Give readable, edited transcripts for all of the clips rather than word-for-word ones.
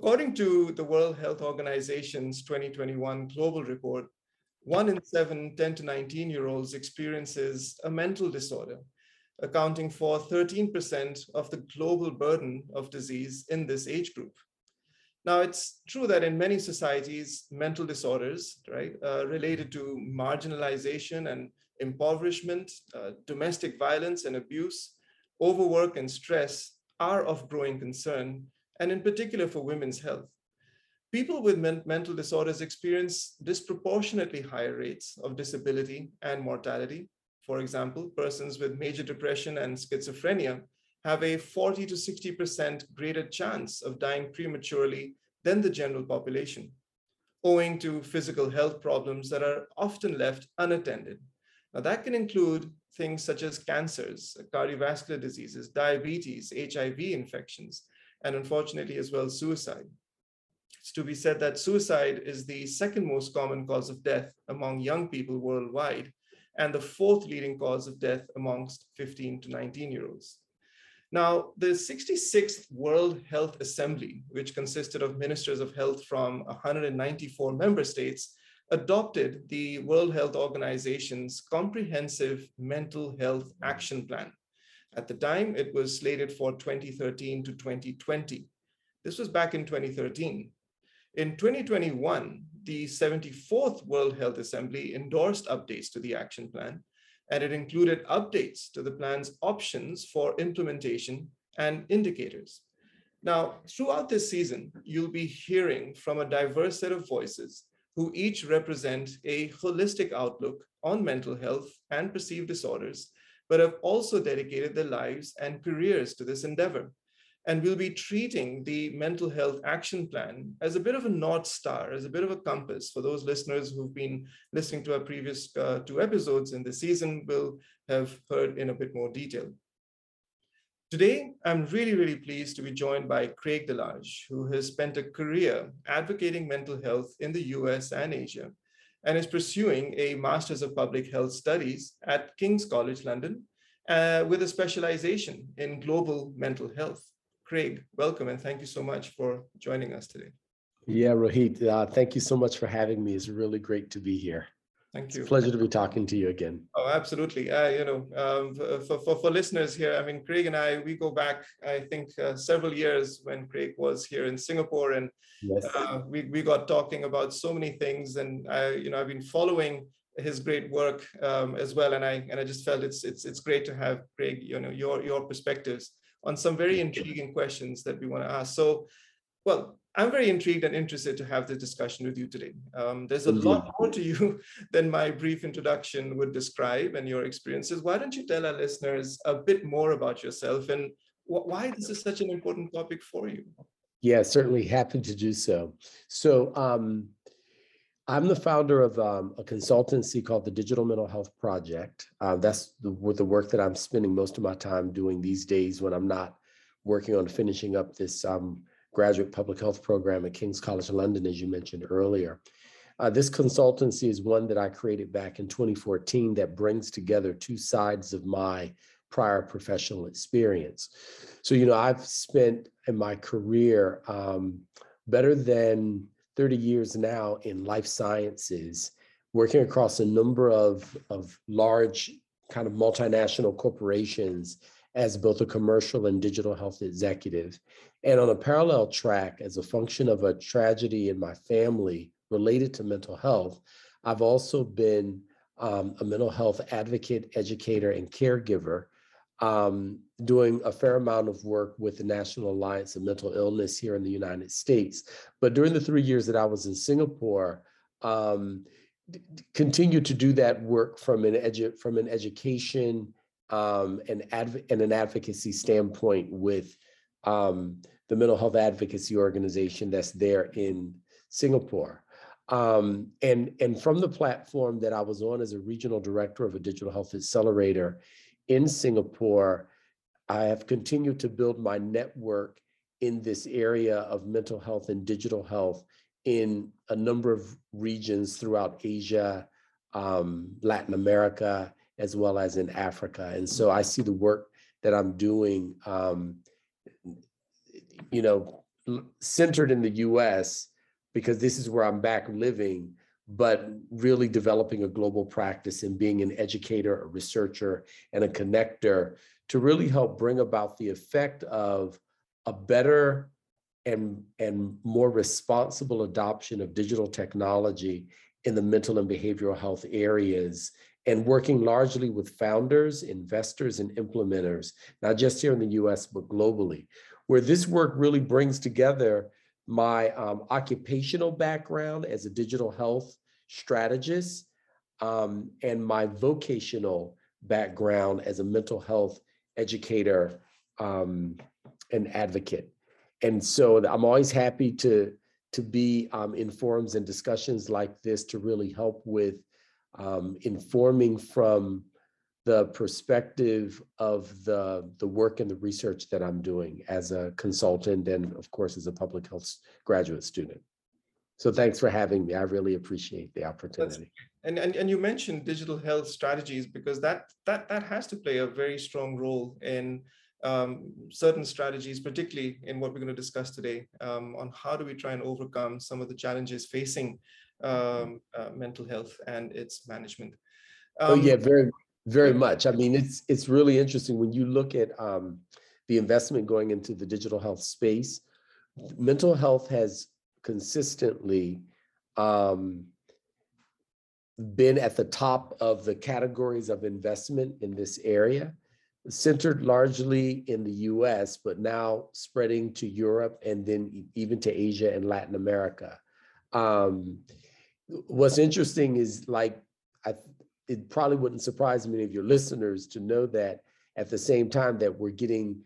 According to the World Health Organization's 2021 global report, 1 in 7 10 to 19-year-olds experiences a mental disorder, accounting for 13% of the global burden of disease in this age group. Now, it's true that in many societies, mental disorders, related to marginalization and impoverishment, domestic violence and abuse, overwork and stress are of growing concern, and in particular for women's health. People with mental disorders experience disproportionately higher rates of disability and mortality. For example, persons with major depression and schizophrenia have a 40 to 60% greater chance of dying prematurely than the general population, owing to physical health problems that are often left unattended. Now, that can include things such as cancers, cardiovascular diseases, diabetes, HIV infections, and unfortunately as well, suicide. It's to be said that suicide is the second most common cause of death among young people worldwide, and the fourth leading cause of death amongst 15 to 19-year-olds. Now, the 66th World Health Assembly, which consisted of ministers of health from 194 member states, adopted the World Health Organization's Comprehensive Mental Health Action Plan. At the time, it was slated for 2013 to 2020. This was back in 2013. In 2021, the 74th World Health Assembly endorsed updates to the action plan, and it included updates to the plan's options for implementation and indicators. Now, throughout this season, you'll be hearing from a diverse set of voices who each represent a holistic outlook on mental health and perceived disorders, but have also dedicated their lives and careers to this endeavor. And we'll be treating the Mental Health Action Plan as a bit of a North Star, as a bit of a compass. For those listeners who've been listening to our previous 2 episodes in the season, will have heard in a bit more detail. Today, I'm really pleased to be joined by Craig DeLarge, who has spent a career advocating mental health in the US and Asia, and is pursuing a Master's of Public Health Studies at King's College London, with a specialization in global mental health. Craig, welcome, and thank you so much for joining us today. Yeah, Rohit, thank you so much for having me. It's really great to be here. Thank you. It's a pleasure to be talking to you again. Oh, absolutely. For listeners here, I mean, Craig and I, we go back, I think, several years when Craig was here in Singapore, and yes. we got talking about so many things, and I've been following his great work as well, and I just felt it's great to have Craig, your perspectives on some very intriguing questions that we want to ask. So, well, I'm very intrigued and interested to have this discussion with you today. There's a lot more to you than my brief introduction would describe and your experiences. Why don't you tell our listeners a bit more about yourself and why this is such an important topic for you? Yeah, certainly happy to do so. So I'm the founder of a consultancy called the Digital Mental Health Project. That's the work that I'm spending most of my time doing these days when I'm not working on finishing up this graduate public health program at King's College London, as you mentioned earlier. This consultancy is one that I created back in 2014 that brings together two sides of my prior professional experience. So, I've spent in my career better than 30 years now in life sciences, working across a number of large kind of multinational corporations as both a commercial and digital health executive. And on a parallel track, as a function of a tragedy in my family related to mental health, I've also been a mental health advocate, educator, and caregiver, doing a fair amount of work with the National Alliance of Mental Illness here in the United States. But during the 3 years that I was in Singapore, continued to do that work from an education and an advocacy standpoint with the mental health advocacy organization that's there in Singapore. And from the platform that I was on as a regional director of a digital health accelerator in Singapore, I have continued to build my network in this area of mental health and digital health in a number of regions throughout Asia, Latin America, as well as in Africa. And so I see the work that I'm doing, centered in the US because this is where I'm back living, but really developing a global practice and being an educator, a researcher, and a connector to really help bring about the effect of a better and more responsible adoption of digital technology in the mental and behavioral health areas, and working largely with founders, investors, and implementers, not just here in the US, but globally, where this work really brings together my occupational background as a digital health strategist and my vocational background as a mental health educator and advocate. And so I'm always happy to be in forums and discussions like this to really help with informing from the perspective of the work and the research that I'm doing as a consultant and, of course, as a public health graduate student. So thanks for having me. I really appreciate the opportunity. And you mentioned digital health strategies because that has to play a very strong role in certain strategies, particularly in what we're going to discuss today, on how do we try and overcome some of the challenges facing mental health and its management. Oh yeah, very, very much. I mean, it's really interesting when you look at the investment going into the digital health space. Mental health has consistently been at the top of the categories of investment in this area, centered largely in the US, but now spreading to Europe and then even to Asia and Latin America. What's interesting is, like, it probably wouldn't surprise many of your listeners to know that at the same time that we're getting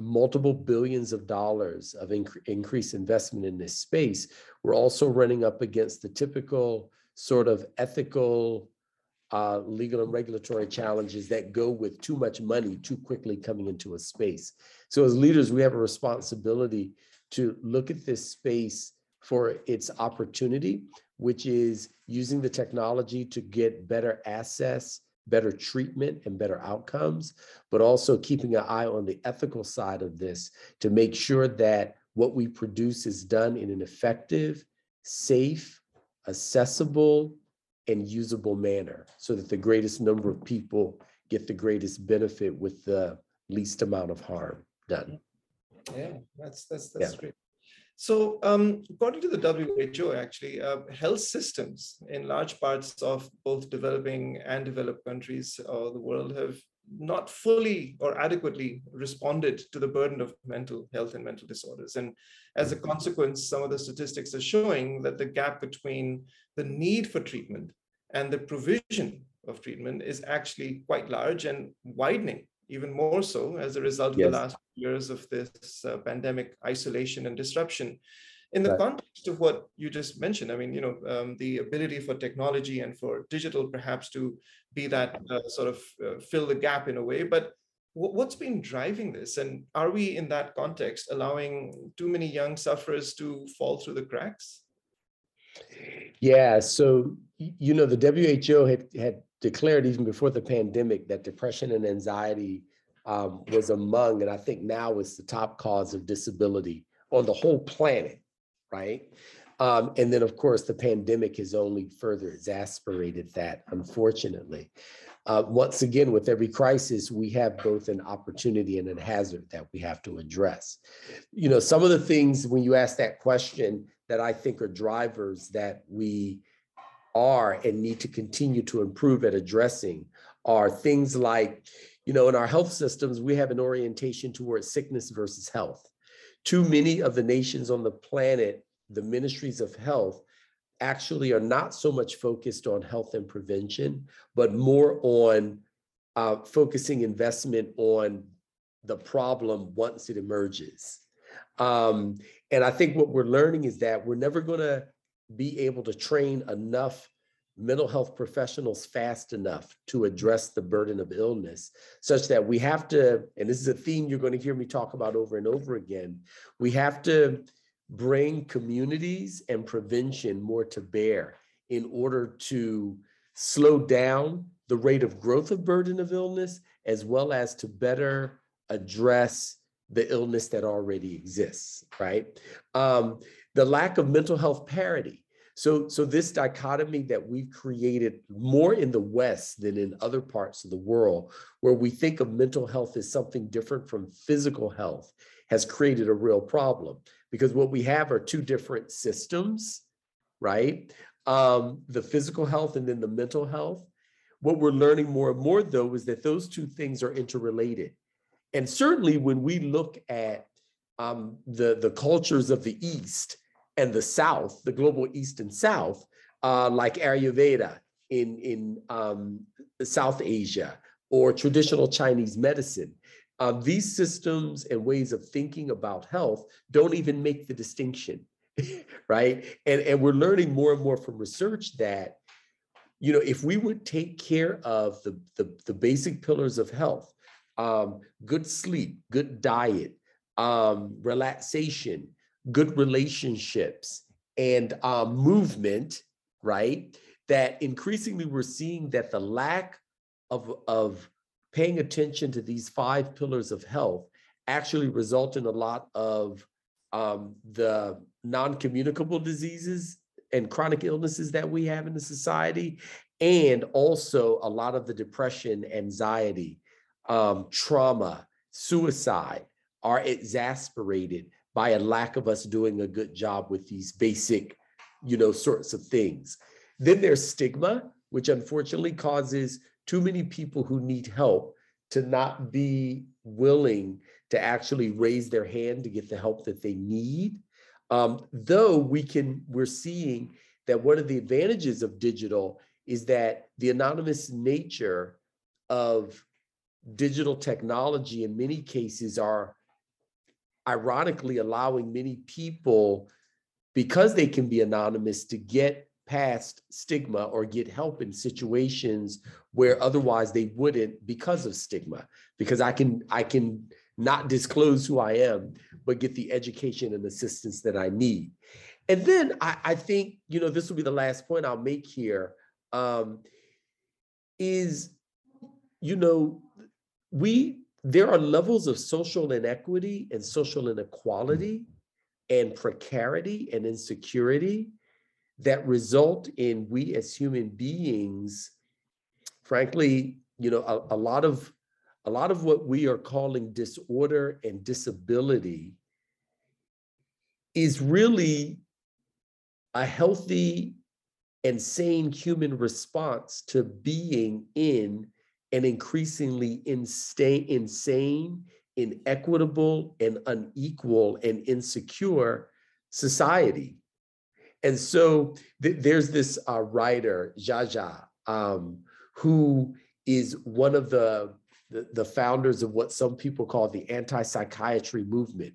multiple billions of dollars of increased investment in this space, we're also running up against the typical sort of ethical, legal and regulatory challenges that go with too much money too quickly coming into a space. So as leaders, we have a responsibility to look at this space for its opportunity, which is using the technology to get better access, better treatment, and better outcomes, but also keeping an eye on the ethical side of this to make sure that what we produce is done in an effective, safe, accessible, and usable manner so that the greatest number of people get the greatest benefit with the least amount of harm done. Yeah, that's great. So according to the WHO, actually, health systems in large parts of both developing and developed countries of the world have not fully or adequately responded to the burden of mental health and mental disorders. And as a consequence, some of the statistics are showing that the gap between the need for treatment and the provision of treatment is actually quite large and widening, even more so as a result of the last years of this pandemic isolation and disruption. In the context of what you just mentioned, I mean, you know, the ability for technology and for digital perhaps to be that sort of fill the gap in a way, but what's been driving this? And are we in that context allowing too many young sufferers to fall through the cracks? Yeah, so, you know, the WHO had declared even before the pandemic that depression and anxiety was among, and I think now it's the top cause of disability on the whole planet, right? And then, of course, the pandemic has only further exacerbated that, unfortunately. Once again, with every crisis, we have both an opportunity and a hazard that we have to address. You know, some of the things when you ask that question that I think are drivers that we are and need to continue to improve at addressing are things like, you know, in our health systems, we have an orientation towards sickness versus health. Too many of the nations on the planet, the ministries of health, actually are not so much focused on health and prevention, but more on focusing investment on the problem once it emerges. And I think what we're learning is that we're never going to be able to train enough mental health professionals fast enough to address the burden of illness, such that we have to, and this is a theme you're going to hear me talk about over and over again, we have to bring communities and prevention more to bear in order to slow down the rate of growth of burden of illness, as well as to better address the illness that already exists, right? The lack of mental health parity. So this dichotomy that we've created more in the West than in other parts of the world, where we think of mental health as something different from physical health, has created a real problem, because what we have are two different systems, right? The physical health and then the mental health. What we're learning more and more, though, is that those two things are interrelated. And certainly when we look at the cultures of the East and the South, the global East and South, like Ayurveda in South Asia or traditional Chinese medicine, these systems and ways of thinking about health don't even make the distinction, right? And we're learning more and more from research that, you know, if we would take care of the basic pillars of health, good sleep, good diet, relaxation, good relationships, and movement, right? That increasingly we're seeing that the lack of paying attention to these five pillars of health actually result in a lot of the non-communicable diseases and chronic illnesses that we have in the society, and also a lot of the depression, anxiety, trauma, suicide are exacerbated by a lack of us doing a good job with these basic, you know, sorts of things. Then there's stigma, which unfortunately causes too many people who need help to not be willing to actually raise their hand to get the help that they need. Though we're seeing that one of the advantages of digital is that the anonymous nature of digital technology in many cases are ironically allowing many people, because they can be anonymous, to get past stigma or get help in situations where otherwise they wouldn't because of stigma, because I can not disclose who I am, but get the education and assistance that I need. And then I think, you know, this will be the last point I'll make here, is, you know, there are levels of social inequity and social inequality and precarity and insecurity that result in we as human beings, frankly, you know, a lot of what we are calling disorder and disability is really a healthy and sane human response to being in an increasingly insane, inequitable, and unequal and insecure society. And so there's this writer, Zsa Zsa, who is one of the founders of what some people call the anti-psychiatry movement.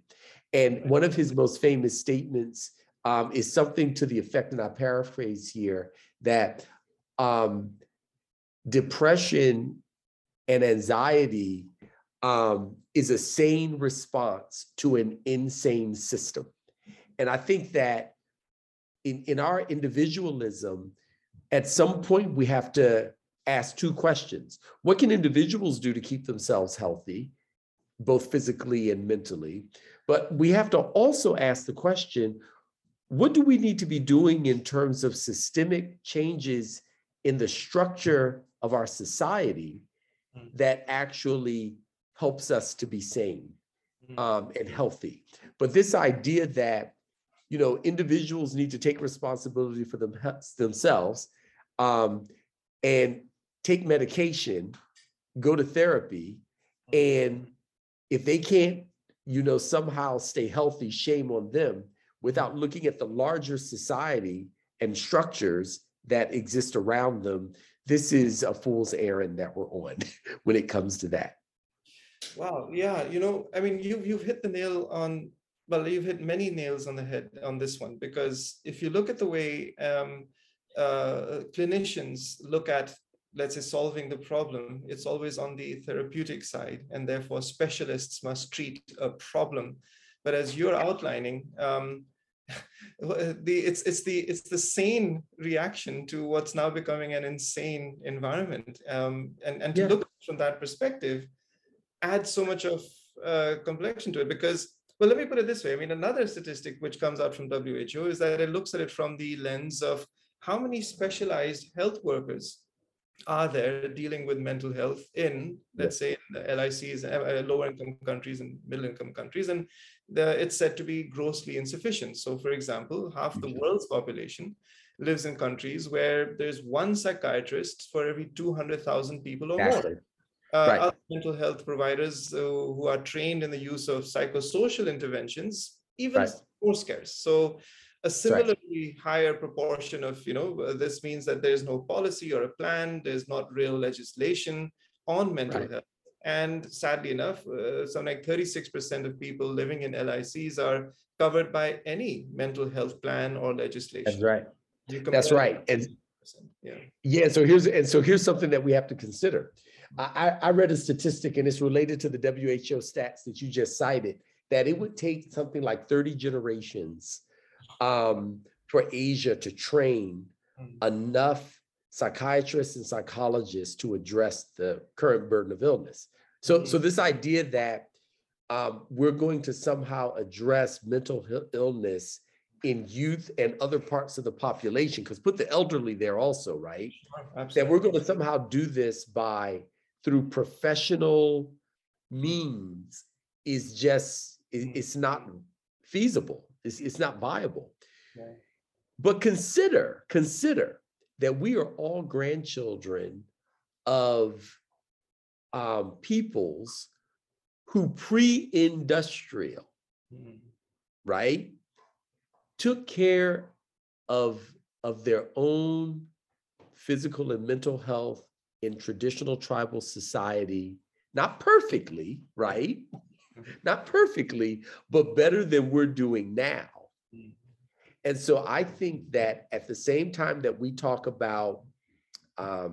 And one of his most famous statements is something to the effect, and I paraphrase here, that depression and anxiety is a sane response to an insane system. And I think that in our individualism, at some point we have to ask two questions. What can individuals do to keep themselves healthy, both physically and mentally? But we have to also ask the question, what do we need to be doing in terms of systemic changes in the structure of our society that actually helps us to be sane and healthy? But this idea that, you know, individuals need to take responsibility for themselves, and take medication, go to therapy, and if they can't, you know, somehow stay healthy, shame on them, without looking at the larger society and structures that exist around them. This is a fool's errand that we're on when it comes to that. Wow. Yeah. You know, I mean, you've hit the nail on, well, you've hit many nails on the head on this one, because if you look at the way clinicians look at, let's say, solving the problem, it's always on the therapeutic side, and therefore specialists must treat a problem. But as you're outlining, it's the sane reaction to what's now becoming an insane environment, and to look from that perspective adds so much of complexion to it because, well, let me put it this way. I mean, another statistic which comes out from WHO is that it looks at it from the lens of how many specialized health workers are there dealing with mental health in, let's say, in the LICs, lower income countries and middle income countries, and it's said to be grossly insufficient. So, for example, half the world's population lives in countries where there's one psychiatrist for every 200,000 people or more. Right. Other mental health providers who are trained in the use of psychosocial interventions, even more scarce. So a similarly higher proportion of, this means that there's no policy or a plan, there's not real legislation on mental health. And sadly enough, something like 36% of people living in LICs are covered by any mental health plan or legislation. That's right. That's right. And so here's something that we have to consider. I read a statistic, and it's related to the WHO stats that you just cited, that it would take something like 30 generations for Asia to train enough psychiatrists and psychologists to address the current burden of illness. So this idea that we're going to somehow address mental illness in youth and other parts of the population, because put the elderly there also, right? Absolutely. That we're going to somehow do this through professional means is just, it's not feasible. It's not viable. Right. But consider that we are all grandchildren of peoples who pre-industrial, right? Took care of their own physical and mental health in traditional tribal society, not perfectly, right? Not perfectly, but better than we're doing now. And so I think that at the same time that we talk about, what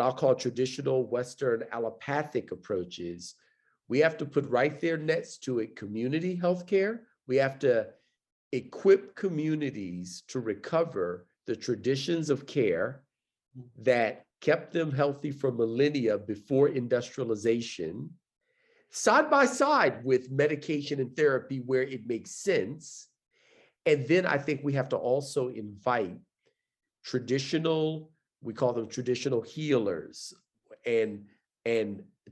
I'll call traditional Western allopathic approaches, we have to put right there next to it community healthcare. We have to equip communities to recover the traditions of care that kept them healthy for millennia before industrialization, side by side with medication and therapy where it makes sense. And then I think we have to also invite traditional, we call them traditional healers and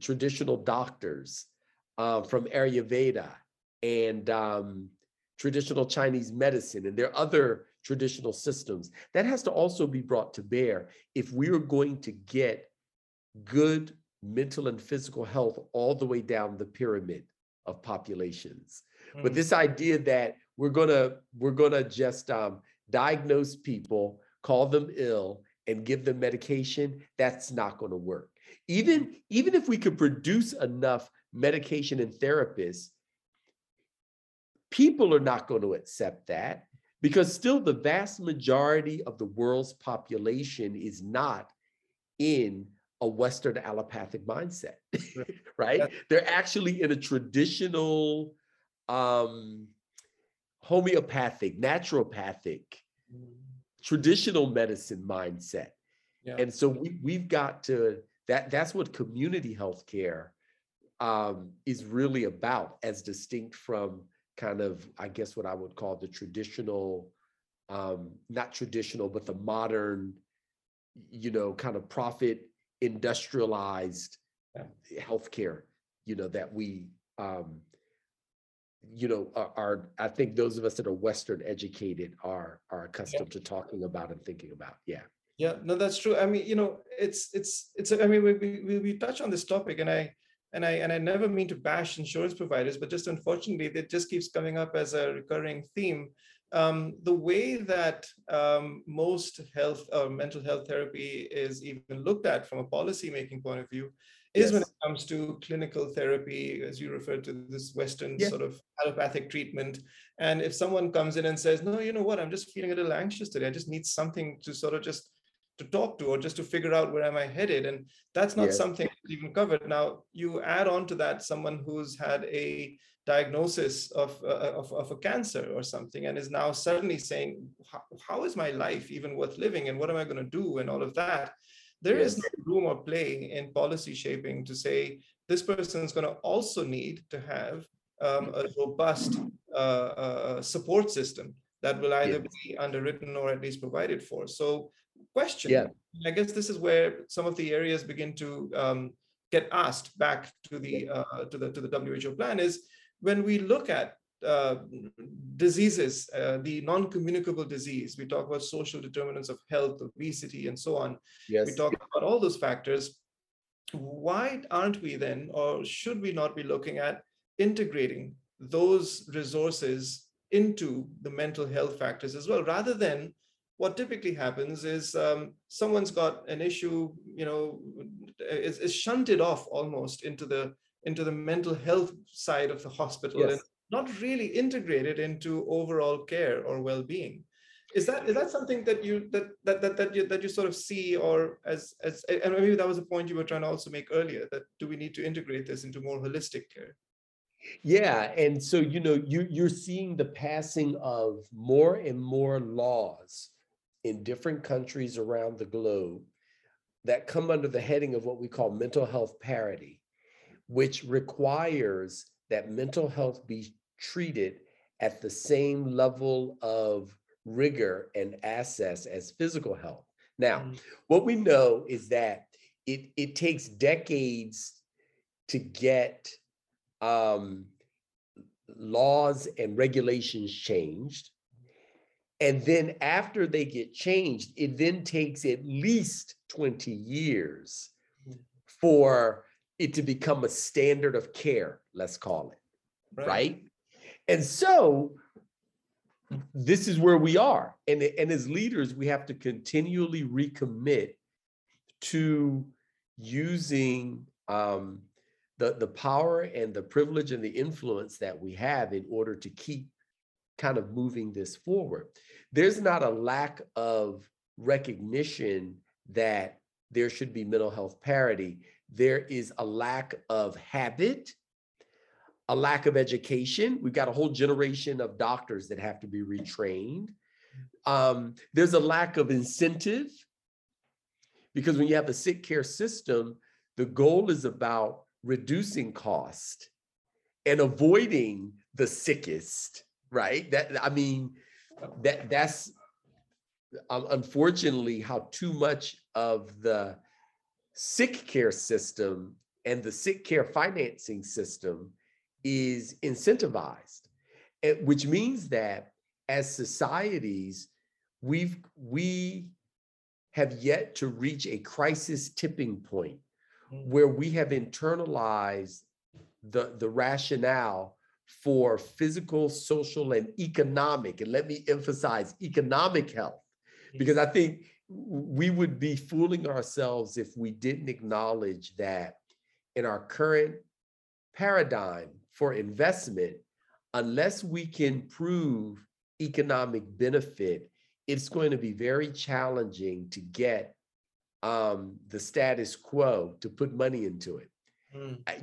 traditional doctors from Ayurveda and traditional Chinese medicine, and there are other traditional systems. That has to also be brought to bear if we are going to get good mental and physical health all the way down the pyramid of populations. But this idea that we're gonna just diagnose people, call them ill, and give them medication, that's not gonna work. Even if we could produce enough medication and therapists, people are not going to accept that, because still the vast majority of the world's population is not in a Western allopathic mindset, right? They're actually in a traditional homeopathic, naturopathic, traditional medicine mindset. Yeah. And so we've got to, that's what community healthcare is really about, as distinct from kind of, I guess, what I would call the traditional, not traditional, but the modern, kind of profit industrialized healthcare, that we, are, I think those of us that are Western educated are accustomed to talking about and thinking about. Yeah. Yeah, no, that's true. I mean, it's, I mean, we touch on this topic, and I never mean to bash insurance providers, but just unfortunately, it just keeps coming up as a recurring theme. The way that most health or mental health therapy is even looked at from a policy-making point of view is when it comes to clinical therapy, as you refer to this Western sort of allopathic treatment. And if someone comes in and says, no, you know what, I'm just feeling a little anxious today, I just need something to sort of just to talk to, or just to figure out where am I headed. And that's not something even covered. Now, you add on to that someone who's had a diagnosis of a cancer or something, and is now suddenly saying, how is my life even worth living? And what am I going to do? And all of that. There is no room or play in policy shaping to say this person is going to also need to have a robust support system that will either be underwritten or at least provided for. So question, I guess this is where some of the areas begin to get asked back to the WHO plan is when we look at diseases, the non-communicable disease, we talk about social determinants of health, obesity, and so on. We talk about all those factors. Why aren't we then, or should we not be looking at integrating those resources into the mental health factors as well, rather than what typically happens is someone's got an issue, you know, is shunted off almost into the mental health side of the hospital and not really integrated into overall care or well-being. Is that something that you sort of see, or as and maybe that was a point you were trying to also make earlier, that do we need to integrate this into more holistic care? Yeah, and so you know you're seeing the passing of more and more laws in different countries around the globe that come under the heading of what we call mental health parity, which requires that mental health be treated at the same level of rigor and access as physical health. Now, what we know is that it takes decades to get laws and regulations changed. And then after they get changed, it then takes at least 20 years for it to become a standard of care, let's call it, right? And so this is where we are. And as leaders, we have to continually recommit to using the power and the privilege and the influence that we have in order to keep kind of moving this forward. There's not a lack of recognition that there should be mental health parity. There is a lack of habit, a lack of education. We've got a whole generation of doctors that have to be retrained. There's a lack of incentive, because when you have a sick care system, the goal is about reducing cost and avoiding the sickest, right? That's unfortunately how too much of the sick care system and the sick care financing system is incentivized, which means that as societies, we have yet to reach a crisis tipping point where we have internalized the rationale for physical, social, and economic, and let me emphasize economic health, because I think we would be fooling ourselves if we didn't acknowledge that in our current paradigm for investment, unless we can prove economic benefit, it's going to be very challenging to get the status quo to put money into it.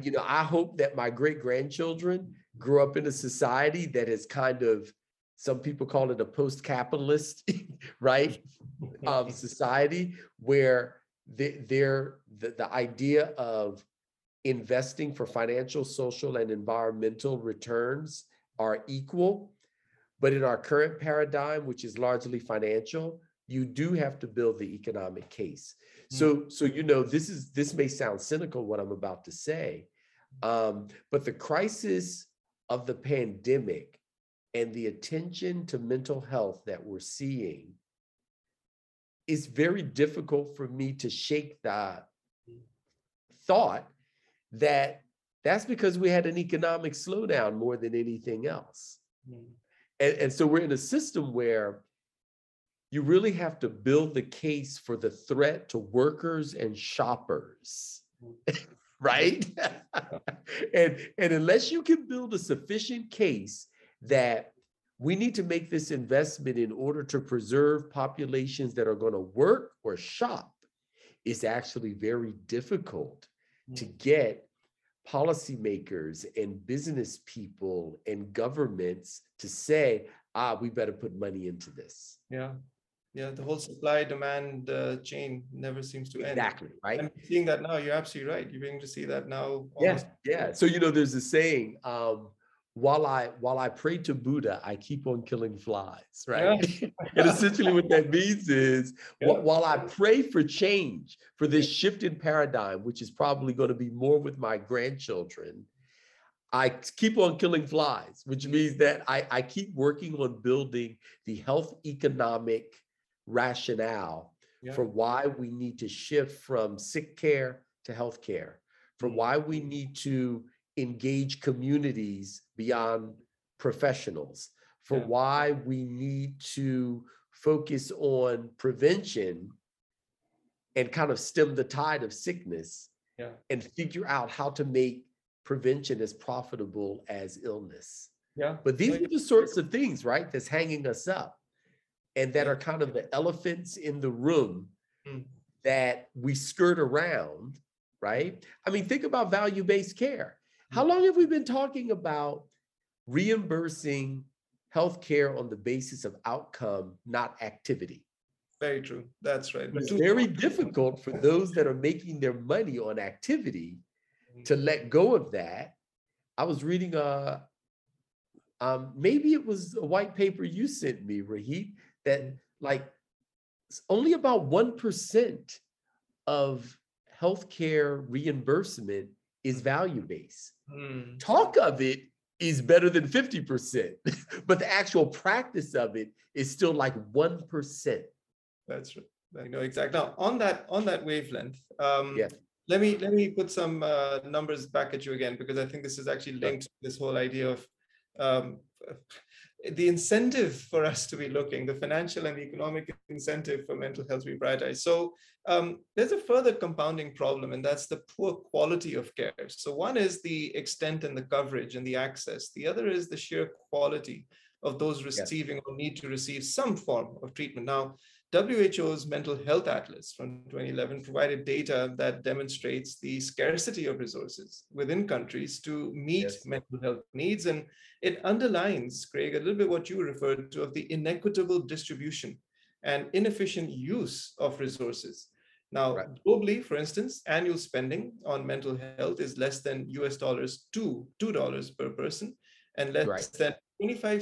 You know, I hope that my great-grandchildren grow up in a society that is kind of, some people call it a post-capitalist, right? Society where the idea of investing for financial, social, and environmental returns are equal. But in our current paradigm, which is largely financial, you do have to build the economic case. So you know, this may sound cynical what I'm about to say, but the crisis of the pandemic and the attention to mental health that we're seeing is very difficult for me to shake the thought that that's because we had an economic slowdown more than anything else. And so we're in a system where you really have to build the case for the threat to workers and shoppers, right? And unless you can build a sufficient case that we need to make this investment in order to preserve populations that are going to work or shop, it's actually very difficult to get policymakers and business people and governments to say, we better put money into this. Yeah. Yeah, the whole supply-demand chain never seems to end. Exactly, right? I'm seeing that now. You're absolutely right. You're beginning to see that now. Yes, yeah. So, you know, there's a saying, while I pray to Buddha, I keep on killing flies, right? Yeah. And essentially what that means is, while I pray for change, for this shifted paradigm, which is probably going to be more with my grandchildren, I keep on killing flies, which means that I keep working on building the health economic rationale for why we need to shift from sick care to health care, for why we need to engage communities beyond professionals, for why we need to focus on prevention and kind of stem the tide of sickness and figure out how to make prevention as profitable as illness. Yeah. But these are the sorts of things, right, that's hanging us up and that are kind of the elephants in the room that we skirt around, right? I mean, think about value-based care. How long have we been talking about reimbursing healthcare on the basis of outcome, not activity? Very true. That's right. It's very difficult for those that are making their money on activity to let go of that. I was reading maybe it was a white paper you sent me, Rohit, that like only about 1% of healthcare reimbursement is value-based. Talk of it is better than 50%, but the actual practice of it is still like 1%. That's right. I know exactly. Now on that wavelength, let me put some numbers back at you again, because I think this is actually linked to this whole idea of the incentive for us to be looking, the financial and the economic incentive for mental health we prioritize. So there's a further compounding problem, and that's the poor quality of care. So one is the extent and the coverage and the access. The other is the sheer quality of those receiving or need to receive some form of treatment. Now, WHO's Mental Health Atlas from 2011 provided data that demonstrates the scarcity of resources within countries to meet mental health needs. And it underlines, Craig, a little bit what you referred to of the inequitable distribution and inefficient use of resources. Now, globally, for instance, annual spending on mental health is less than $2 to $2 per person and less than 25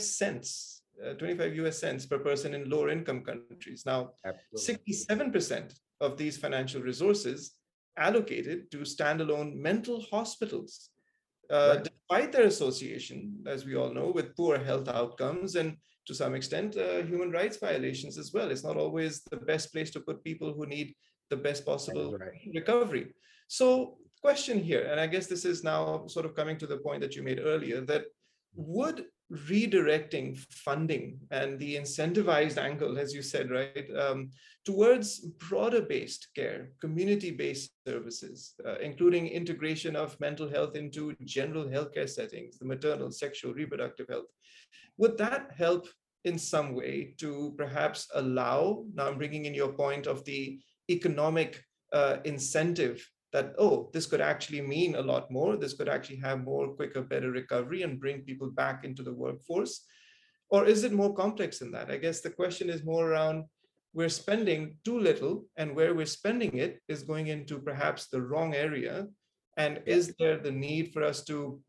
US cents per person in lower income countries. Now, 67% of these financial resources allocated to standalone mental hospitals, despite their association, as we all know, with poor health outcomes and to some extent human rights violations as well. It's not always the best place to put people who need the best possible recovery. So question here, and I guess this is now sort of coming to the point that you made earlier, that would redirecting funding and the incentivized angle, as you said, right, towards broader-based care, community-based services, including integration of mental health into general healthcare settings, the maternal, sexual, reproductive health. Would that help in some way to perhaps allow, now I'm bringing in your point of the economic incentive that, oh, this could actually mean a lot more. This could actually have more quicker, better recovery and bring people back into the workforce? Or is it more complex than that? I guess the question is more around we're spending too little, and where we're spending it is going into perhaps the wrong area. And is there the need for us to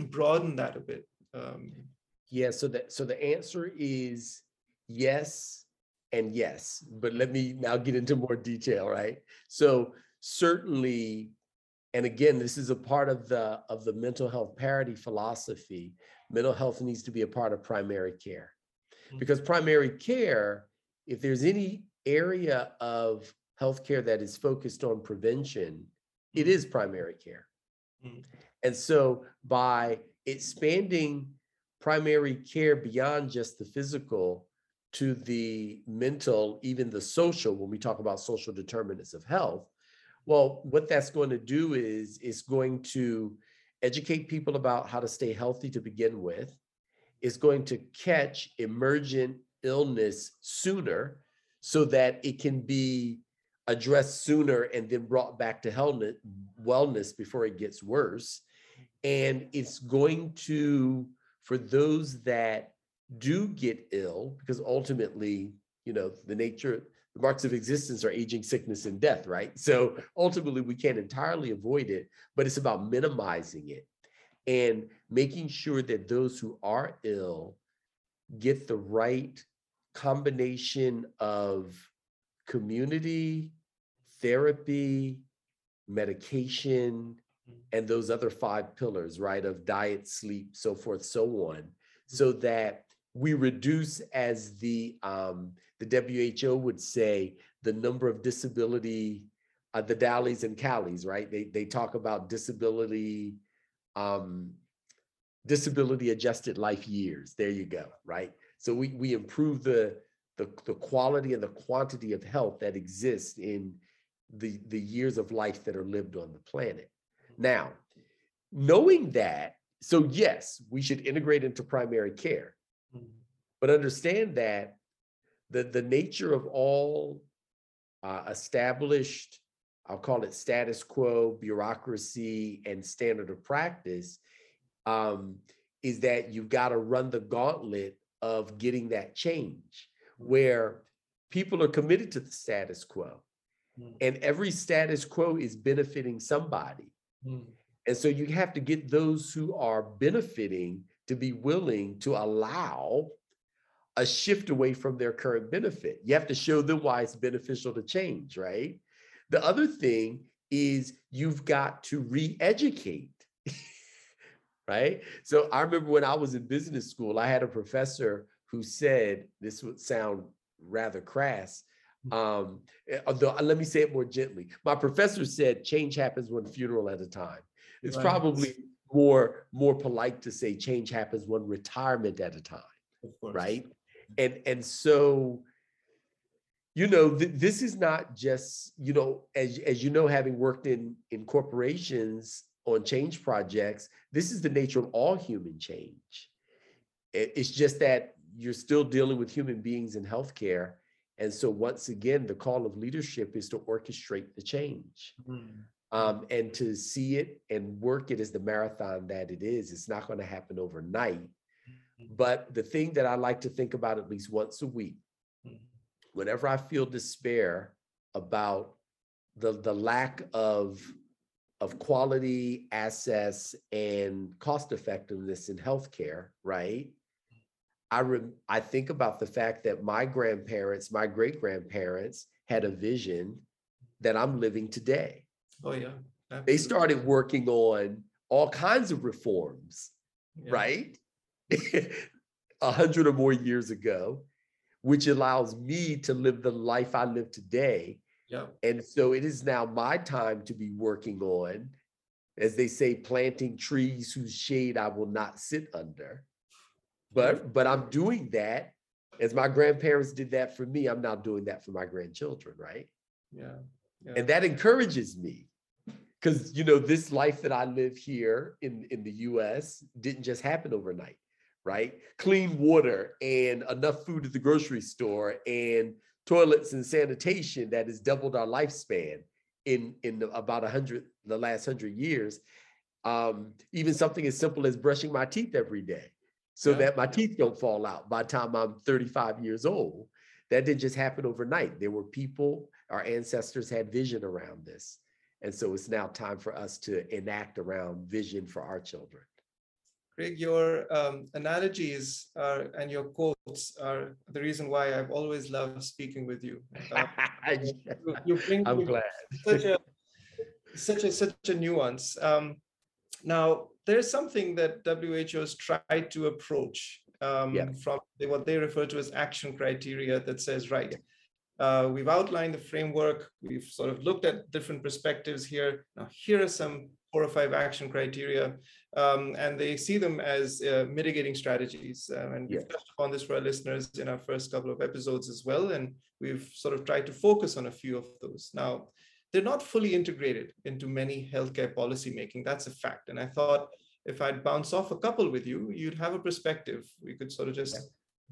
broaden that a bit? So the answer is yes and yes. But let me now get into more detail, right? So certainly, and again, this is a part of the mental health parity philosophy, mental health needs to be a part of primary care. Because primary care, if there's any area of healthcare that is focused on prevention, it is primary care. And so by expanding primary care beyond just the physical to the mental, even the social, when we talk about social determinants of health, well, what that's going to do is it's going to educate people about how to stay healthy to begin with. It's going to catch emergent illness sooner so that it can be addressed sooner and then brought back to wellness before it gets worse. And it's going to, for those that do get ill, because ultimately you know, the marks of existence are aging, sickness, and death, right? So ultimately, we can't entirely avoid it, but it's about minimizing it and making sure that those who are ill get the right combination of community, therapy, medication, and those other 5 pillars, right, of diet, sleep, so forth, so on, so that we reduce, as the WHO would say, the number of disability, the Dalles and Callies, right? They talk about disability adjusted life years. There you go, right? So we improve the quality and the quantity of health that exists in the years of life that are lived on the planet. Now, knowing that, so yes, we should integrate into primary care, but understand that the nature of all established, I'll call it status quo, bureaucracy, and standard of practice, is that you've got to run the gauntlet of getting that change, where people are committed to the status quo, and every status quo is benefiting somebody. And so you have to get those who are benefiting to be willing to allow a shift away from their current benefit. You have to show them why it's beneficial to change, right? The other thing is you've got to re-educate, right? So I remember when I was in business school, I had a professor who said, this would sound rather crass, although let me say it more gently. My professor said, change happens one funeral at a time. It's probably more polite to say change happens one retirement at a time, right? And so, you know, this is not just, you know, as you know, having worked in corporations on change projects, this is the nature of all human change. It's just that you're still dealing with human beings in healthcare. And so once again, the call of leadership is to orchestrate the change, and to see it and work it as the marathon that it is. It's not going to happen overnight. But the thing that I like to think about at least once a week, whenever I feel despair about the lack of quality, access, and cost effectiveness in healthcare, right? I think about the fact that my grandparents, my great-grandparents had a vision that I'm living today. Oh, yeah. Absolutely. They started working on all kinds of reforms, right? 100 or more years ago, which allows me to live the life I live today. Yeah. And so it is now my time to be working on, as they say, planting trees whose shade I will not sit under. But I'm doing that as my grandparents did that for me. I'm now doing that for my grandchildren, right? Yeah. And that encourages me, because, you know, this life that I live here in the U.S. didn't just happen overnight, right? Clean water and enough food at the grocery store and toilets and sanitation that has doubled our lifespan in about the last 100 years. Even something as simple as brushing my teeth every day, so that my teeth don't fall out by the time I'm 35 years old. That didn't just happen overnight. There were people, our ancestors had vision around this. And so it's now time for us to enact around vision for our children. Craig, your analogies and your quotes are the reason why I've always loved speaking with you. You bring I'm glad. Such a nuance. Now, there's something that WHO has tried to approach from what they refer to as action criteria that says, right, we've outlined the framework, we've sort of looked at different perspectives here. Now, here are some 4 or 5 action criteria, and they see them as mitigating strategies. And we've touched upon this for our listeners in our first couple of episodes as well. And we've sort of tried to focus on a few of those. Now, they're not fully integrated into many healthcare policy making. That's a fact. And I thought if I'd bounce off a couple with you, you'd have a perspective. We could sort of just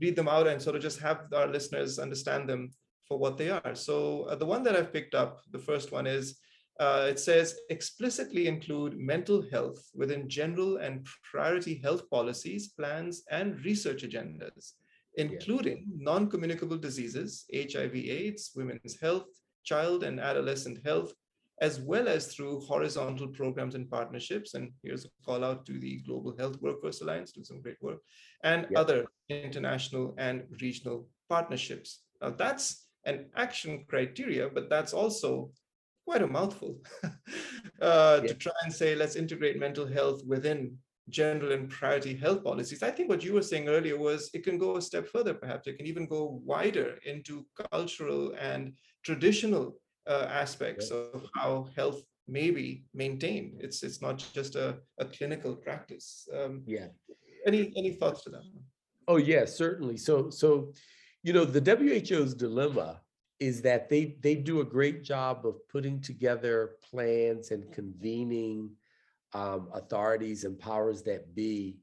read them out and sort of just have our listeners understand them for what they are. So the one that I've picked up, the first one is, it says explicitly include mental health within general and priority health policies, plans, and research agendas. including non-communicable diseases, HIV/AIDS, women's health, child and adolescent health, as well as through horizontal programs and partnerships. And here's a call out to the Global Health Workforce Alliance, do some great work, and other international and regional partnerships. Now that's an action criteria, but that's also quite a mouthful to try and say, let's integrate mental health within general and priority health policies. I think what you were saying earlier was it can go a step further, perhaps. It can even go wider into cultural and traditional aspects of how health may be maintained. It's not just a clinical practice. Any thoughts to that? Oh, yeah, certainly. So, you know, the WHO's dilemma is that they do a great job of putting together plans and convening authorities and powers that be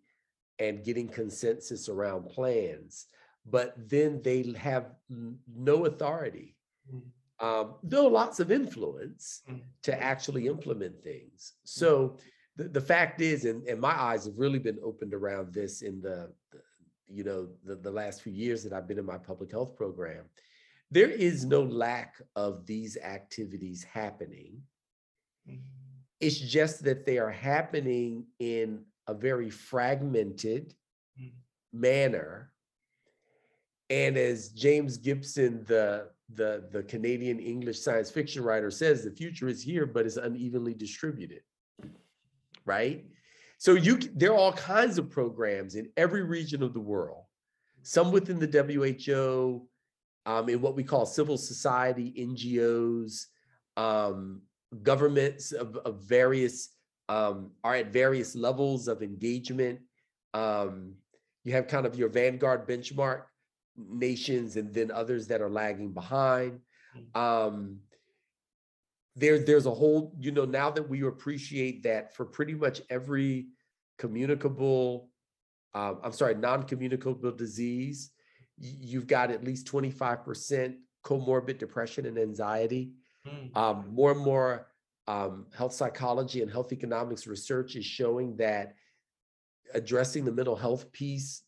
and getting consensus around plans, but then they have no authority, though lots of influence to actually implement things. So the fact is, and my eyes have really been opened around this in the last few years that I've been in my public health program. There is no lack of these activities happening. It's just that they are happening in a very fragmented manner. And as James Gibson, the Canadian English science fiction writer says, the future is here, but it's unevenly distributed, right? So there are all kinds of programs in every region of the world, some within the WHO, in what we call civil society, NGOs, governments of various, are at various levels of engagement. You have kind of your vanguard benchmark nations and then others that are lagging behind. There's a whole, now that we appreciate that for pretty much every non-communicable disease, you've got at least 25% comorbid depression and anxiety. More and more health psychology and health economics research is showing that addressing the mental health piece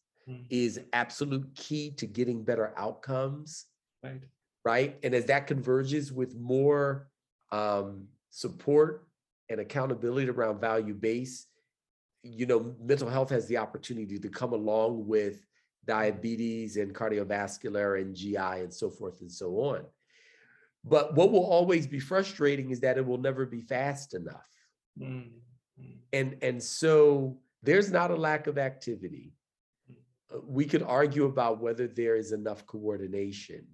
is absolute key to getting better outcomes, right? And as that converges with more support and accountability around value-based, mental health has the opportunity to come along with diabetes and cardiovascular and GI and so forth and so on. But what will always be frustrating is that it will never be fast enough. And so there's not a lack of activity. We could argue about whether there is enough coordination.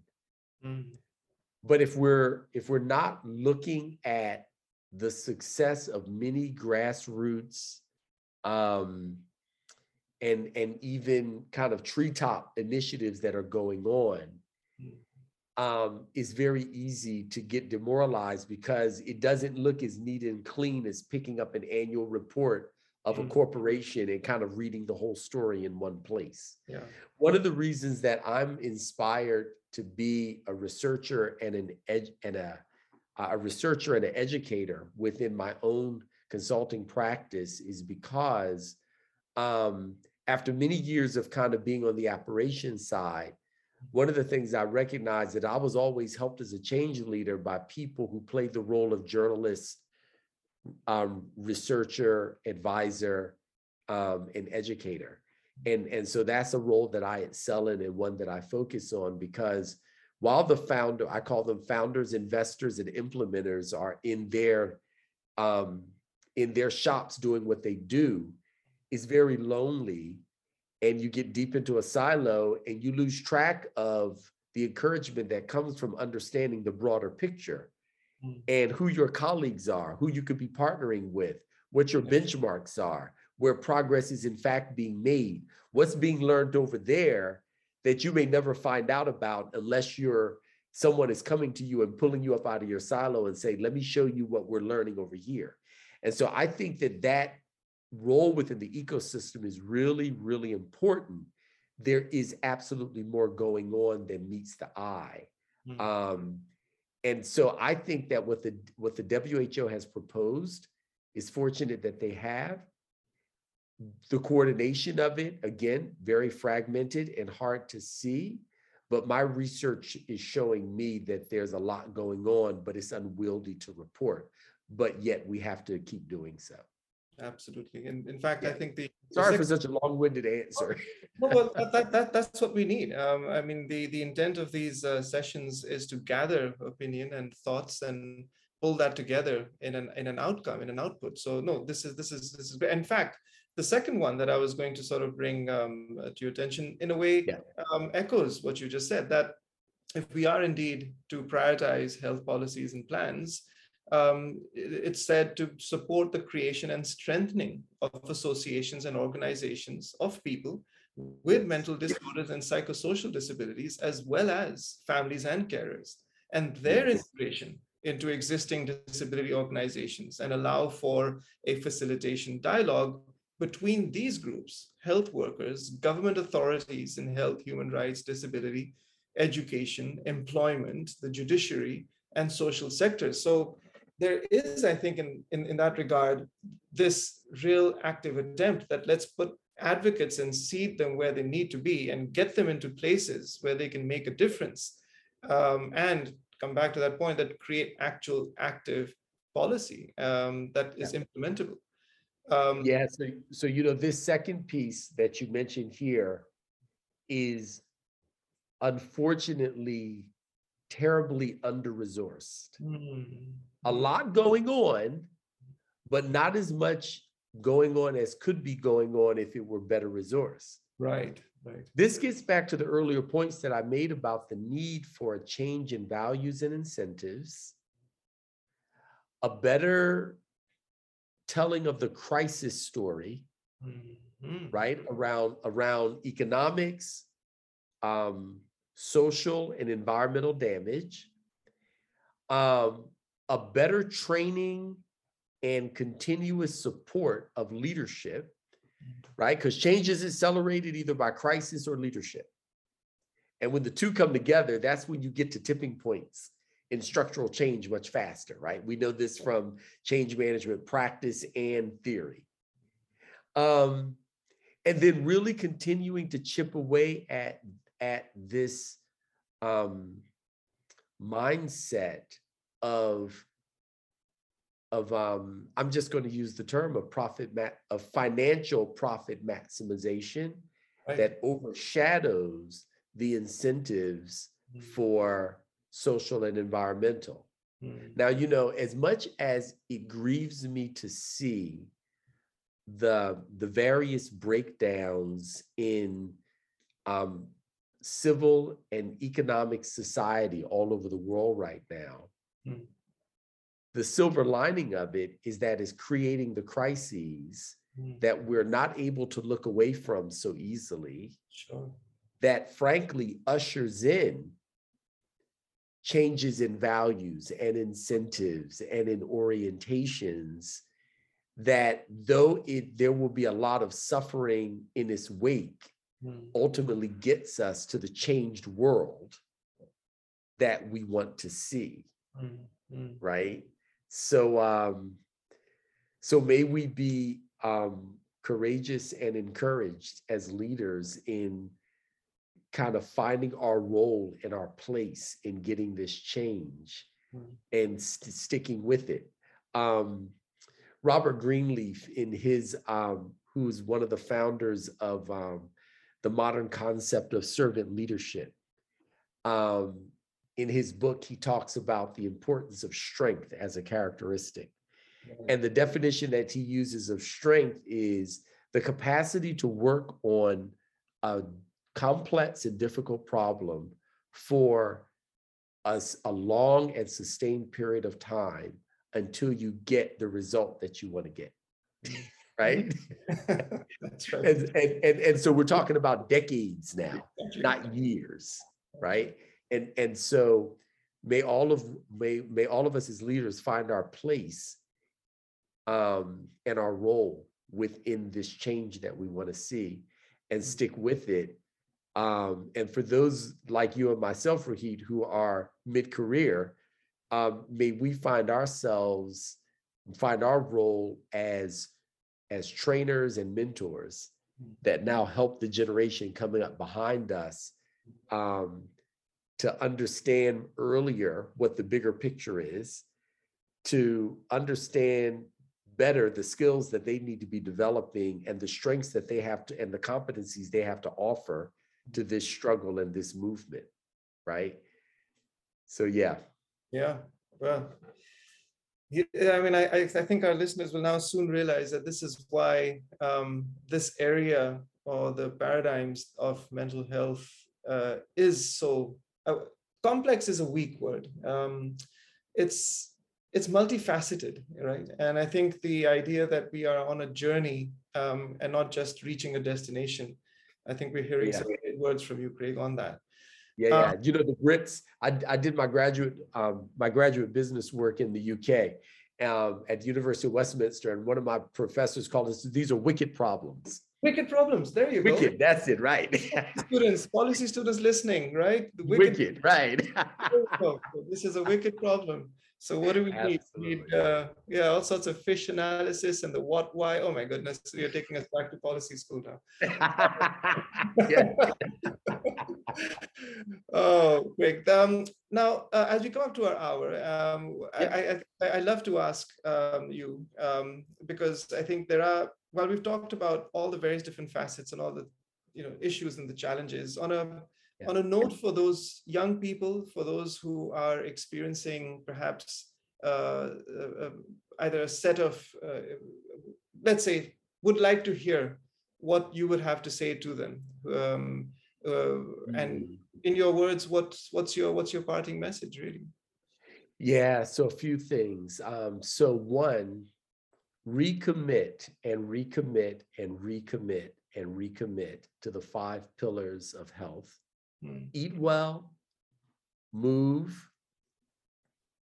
But if we're not looking at the success of many grassroots and even kind of treetop initiatives that are going on, it's very easy to get demoralized because it doesn't look as neat and clean as picking up an annual report of a corporation and kind of reading the whole story in one place. Yeah. One of the reasons that I'm inspired to be a researcher and an educator within my own consulting practice is because after many years of kind of being on the operations side, one of the things I recognized that I was always helped as a change leader by people who played the role of journalist, researcher, advisor, and educator. And so that's a role that I excel in and one that I focus on because while the founder, I call them founders, investors, and implementers are in their shops doing what they do, is very lonely. And you get deep into a silo and you lose track of the encouragement that comes from understanding the broader picture and who your colleagues are, who you could be partnering with, what your benchmarks are, where progress is in fact being made, what's being learned over there that you may never find out about unless someone is coming to you and pulling you up out of your silo and say, let me show you what we're learning over here. And so I think that role within the ecosystem is really, really important. There is absolutely more going on than meets the eye. And so I think that what the WHO has proposed is fortunate that they have. The coordination of it, again, very fragmented and hard to see, but my research is showing me that there's a lot going on, but it's unwieldy to report, but yet we have to keep doing so. Absolutely. And in fact, yeah. I think sorry for such a long-winded answer. Well, that's what we need. I mean, the intent of these sessions is to gather opinion and thoughts and pull that together in an outcome, in an output. So no, this is in fact, the second one that I was going to sort of bring to your attention in a way echoes what you just said, that if we are indeed to prioritize health policies and plans, it's said to support the creation and strengthening of associations and organizations of people with mental disorders and psychosocial disabilities, as well as families and carers, and their integration into existing disability organizations, and allow for a facilitation dialogue between these groups, health workers, government authorities in health, human rights, disability, education, employment, the judiciary, and social sectors. So there is, I think, in that regard, this real active attempt that let's put advocates and seat them where they need to be and get them into places where they can make a difference. And come back to that point, that create actual active policy that is implementable. So you know, this second piece that you mentioned here is unfortunately terribly under-resourced. A lot going on, but not as much going on as could be going on if it were better resourced. Right. This gets back to the earlier points that I made about the need for a change in values and incentives, a better telling of the crisis story, right? Around economics, social and environmental damage, a better training and continuous support of leadership, right? Because change is accelerated either by crisis or leadership. And when the two come together, that's when you get to tipping points in structural change much faster, right? We know this from change management practice and theory. And then really continuing to chip away at this mindset of I'm just going to use the term of financial profit maximization, right, that overshadows the incentives for social and environmental. Now, you know, as much as it grieves me to see the various breakdowns in civil and economic society all over the world right now, the silver lining of it is that it's creating the crises that we're not able to look away from so easily, that frankly ushers in changes in values and incentives and in orientations that, though there will be a lot of suffering in its wake, ultimately gets us to the changed world that we want to see, right? So may we be courageous and encouraged as leaders in kind of finding our role and our place in getting this change and sticking with it. Robert Greenleaf, in his, who's one of the founders of the modern concept of servant leadership, in his book, he talks about the importance of strength as a characteristic. And the definition that he uses of strength is the capacity to work on a complex and difficult problem for a long and sustained period of time until you get the result that you want to get, right? That's right. And so we're talking about decades now, not years, right? And so may all of us as leaders find our place and our role within this change that we want to see and stick with it. And for those like you and myself, Rohit, who are mid-career, may we find our role as as trainers and mentors that now help the generation coming up behind us to understand earlier what the bigger picture is, to understand better the skills that they need to be developing and the strengths that they have to, and the competencies they have to offer to this struggle and this movement, right? So, yeah. Yeah, well, I mean, I think our listeners will now soon realize that this is why this area or the paradigms of mental health is so complex is a weak word. It's multifaceted, right? And I think the idea that we are on a journey and not just reaching a destination. I think we're hearing some great words from you, Craig, on that. Yeah, yeah. You know, the Brits, I did my graduate business work in the UK at the University of Westminster. And one of my professors called us, these are wicked problems. Wicked problems, there you go. Wicked, that's it, right. Students, policy students listening, right? The wicked, right. This is a wicked problem. So what do we need? We need all sorts of fish analysis and the what, why. Oh my goodness, so you're taking us back to policy school now. Oh, Craig. Now, as we come up to our hour, I love to ask you because I think there are, while we've talked about all the various different facets and all the issues and the challenges, on a note for those young people, for those who are experiencing perhaps either a set of, let's say, would like to hear what you would have to say to them, and in your words, what's your parting message, really? Yeah, so a few things. So one, recommit and recommit and recommit and recommit to the 5 pillars of health. Eat well, move,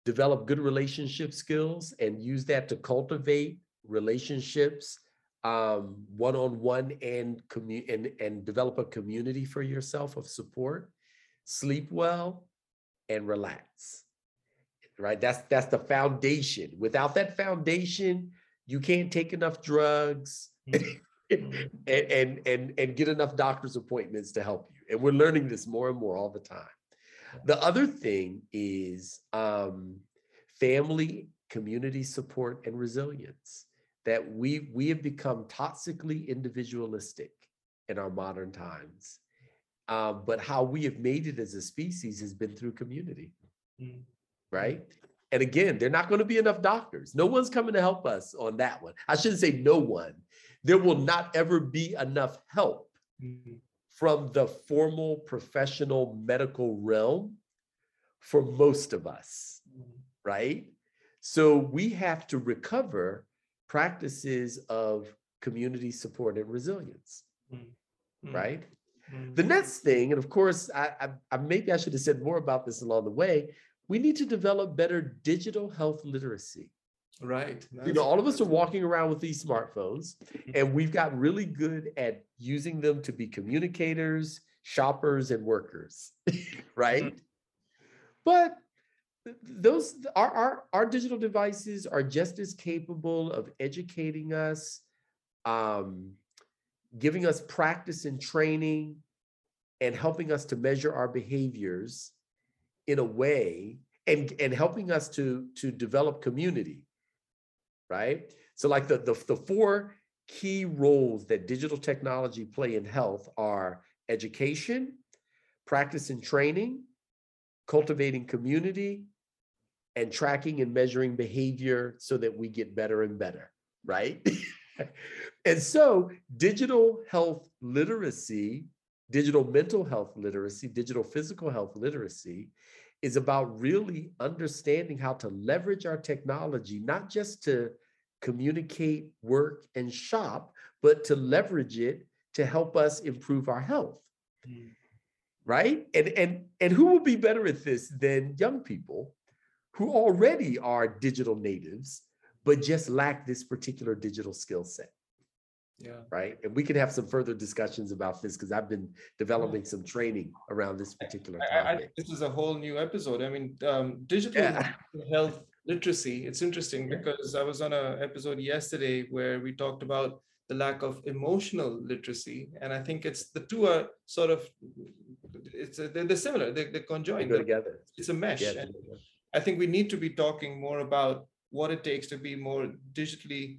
develop good relationship skills, and use that to cultivate relationships one-on-one and develop a community for yourself of support. Sleep well and relax, right? That's the foundation. Without that foundation, you can't take enough drugs and get enough doctor's appointments to help you. And we're learning this more and more all the time. The other thing is family, community support, and resilience, that we have become toxically individualistic in our modern times. But how we have made it as a species has been through community, right? And again, there are not going to be enough doctors. No one's coming to help us on that one. I shouldn't say no one. There will not ever be enough help from the formal professional medical realm for most of us, right? So we have to recover practices of community support and resilience, right? The next thing, and of course, I maybe I should have said more about this along the way, we need to develop better digital health literacy. Right. All of us are walking around with these smartphones, and we've got really good at using them to be communicators, shoppers, and workers, right? But those our digital devices are just as capable of educating us, giving us practice and training, and helping us to measure our behaviors in a way, and helping us to develop community. Right? So like the 4 key roles that digital technology play in health are education, practice and training, cultivating community, and tracking and measuring behavior so that we get better and better, right? And so digital health literacy, digital mental health literacy, digital physical health literacy is about really understanding how to leverage our technology, not just to communicate, work, and shop, but to leverage it to help us improve our health, right? And who will be better at this than young people who already are digital natives, but just lack this particular digital skill set, Yeah. Right. And we could have some further discussions about this because I've been developing some training around this particular topic. This is a whole new episode. I mean, digital health literacy. It's interesting because I was on an episode yesterday where we talked about the lack of emotional literacy. And I think it's the two are sort of, they're similar, they're conjoined. They go together. It's a mesh. Yeah, and I think we need to be talking more about what it takes to be more digitally,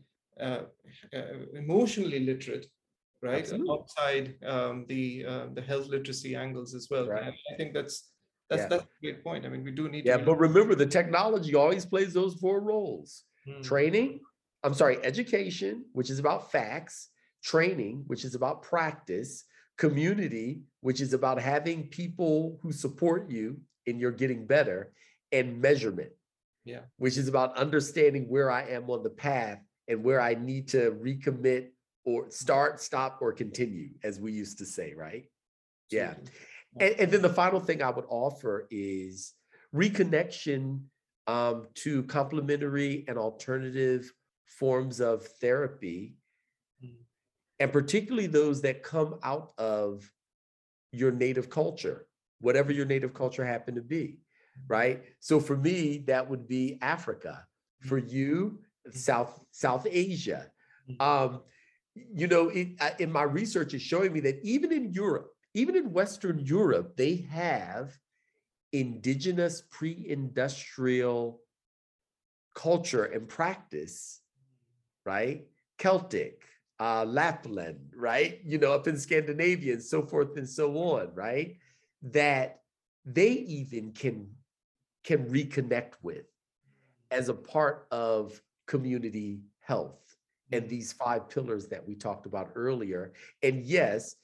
emotionally literate, right? Outside the health literacy angles as well. Right. And I think that's a great point. I mean, we do need to. Yeah, but remember the technology always plays those four roles. Training, education, which is about facts, training, which is about practice, community, which is about having people who support you in your getting better, and measurement, which is about understanding where I am on the path and where I need to recommit or start, stop, or continue, as we used to say, right? Yeah. And then the final thing I would offer is reconnection to complementary and alternative forms of therapy, and particularly those that come out of your native culture, whatever your native culture happened to be, right? So for me, that would be Africa. For you, South Asia. In my research is showing me that even in Europe, even in Western Europe, they have indigenous pre-industrial culture and practice, right? Celtic, Lapland, right? You know, up in Scandinavia and so forth and so on, right? That they even can reconnect with as a part of community health and these five pillars that we talked about earlier. And yes,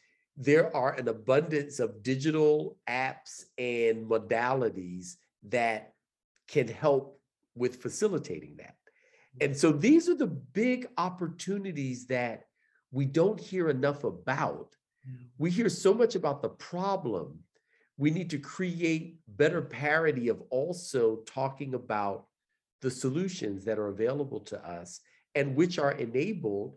there are an abundance of digital apps and modalities that can help with facilitating that. And so these are the big opportunities that we don't hear enough about. We hear so much about the problem. We need to create better parity of also talking about the solutions that are available to us and which are enabled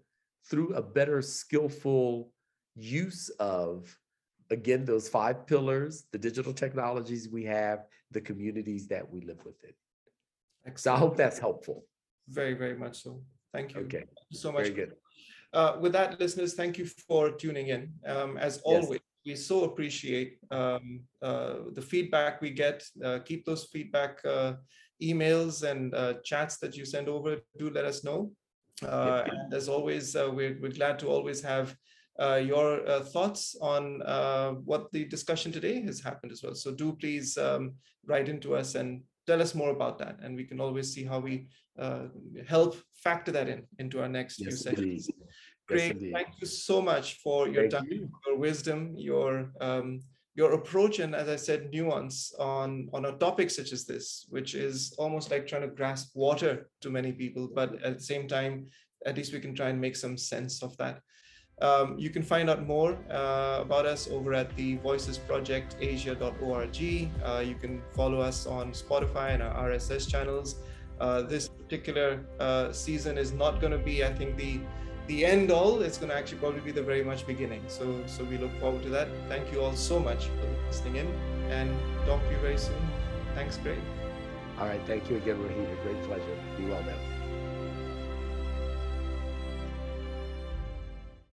through a better skillful use of, again, those five pillars, the digital technologies we have, the communities that we live within. So I hope that's helpful. Very, very much so. Thank you. Okay. Thank you so much. Very good. With that, listeners, thank you for tuning in. As always, we so appreciate the feedback we get. Keep those feedback emails and chats that you send over. Do let us know. And as always, we're glad to always have your thoughts on what the discussion today has happened as well. So do please write into us and tell us more about that. And we can always see how we help factor that into our next few sessions. Craig, thank you so much for your time, your wisdom, your approach, and as I said, nuance on a topic such as this, which is almost like trying to grasp water to many people, but at the same time, at least we can try and make some sense of that. You can find out more about us over at the voicesprojectasia.org. You can follow us on Spotify and our RSS channels. This particular season is not going to be, I think, the end all. It's going to actually probably be the very much beginning. So we look forward to that. Thank you all so much for listening in, and talk to you very soon. Thanks, Craig. All right. Thank you again, Rohit. A great pleasure. Be well now.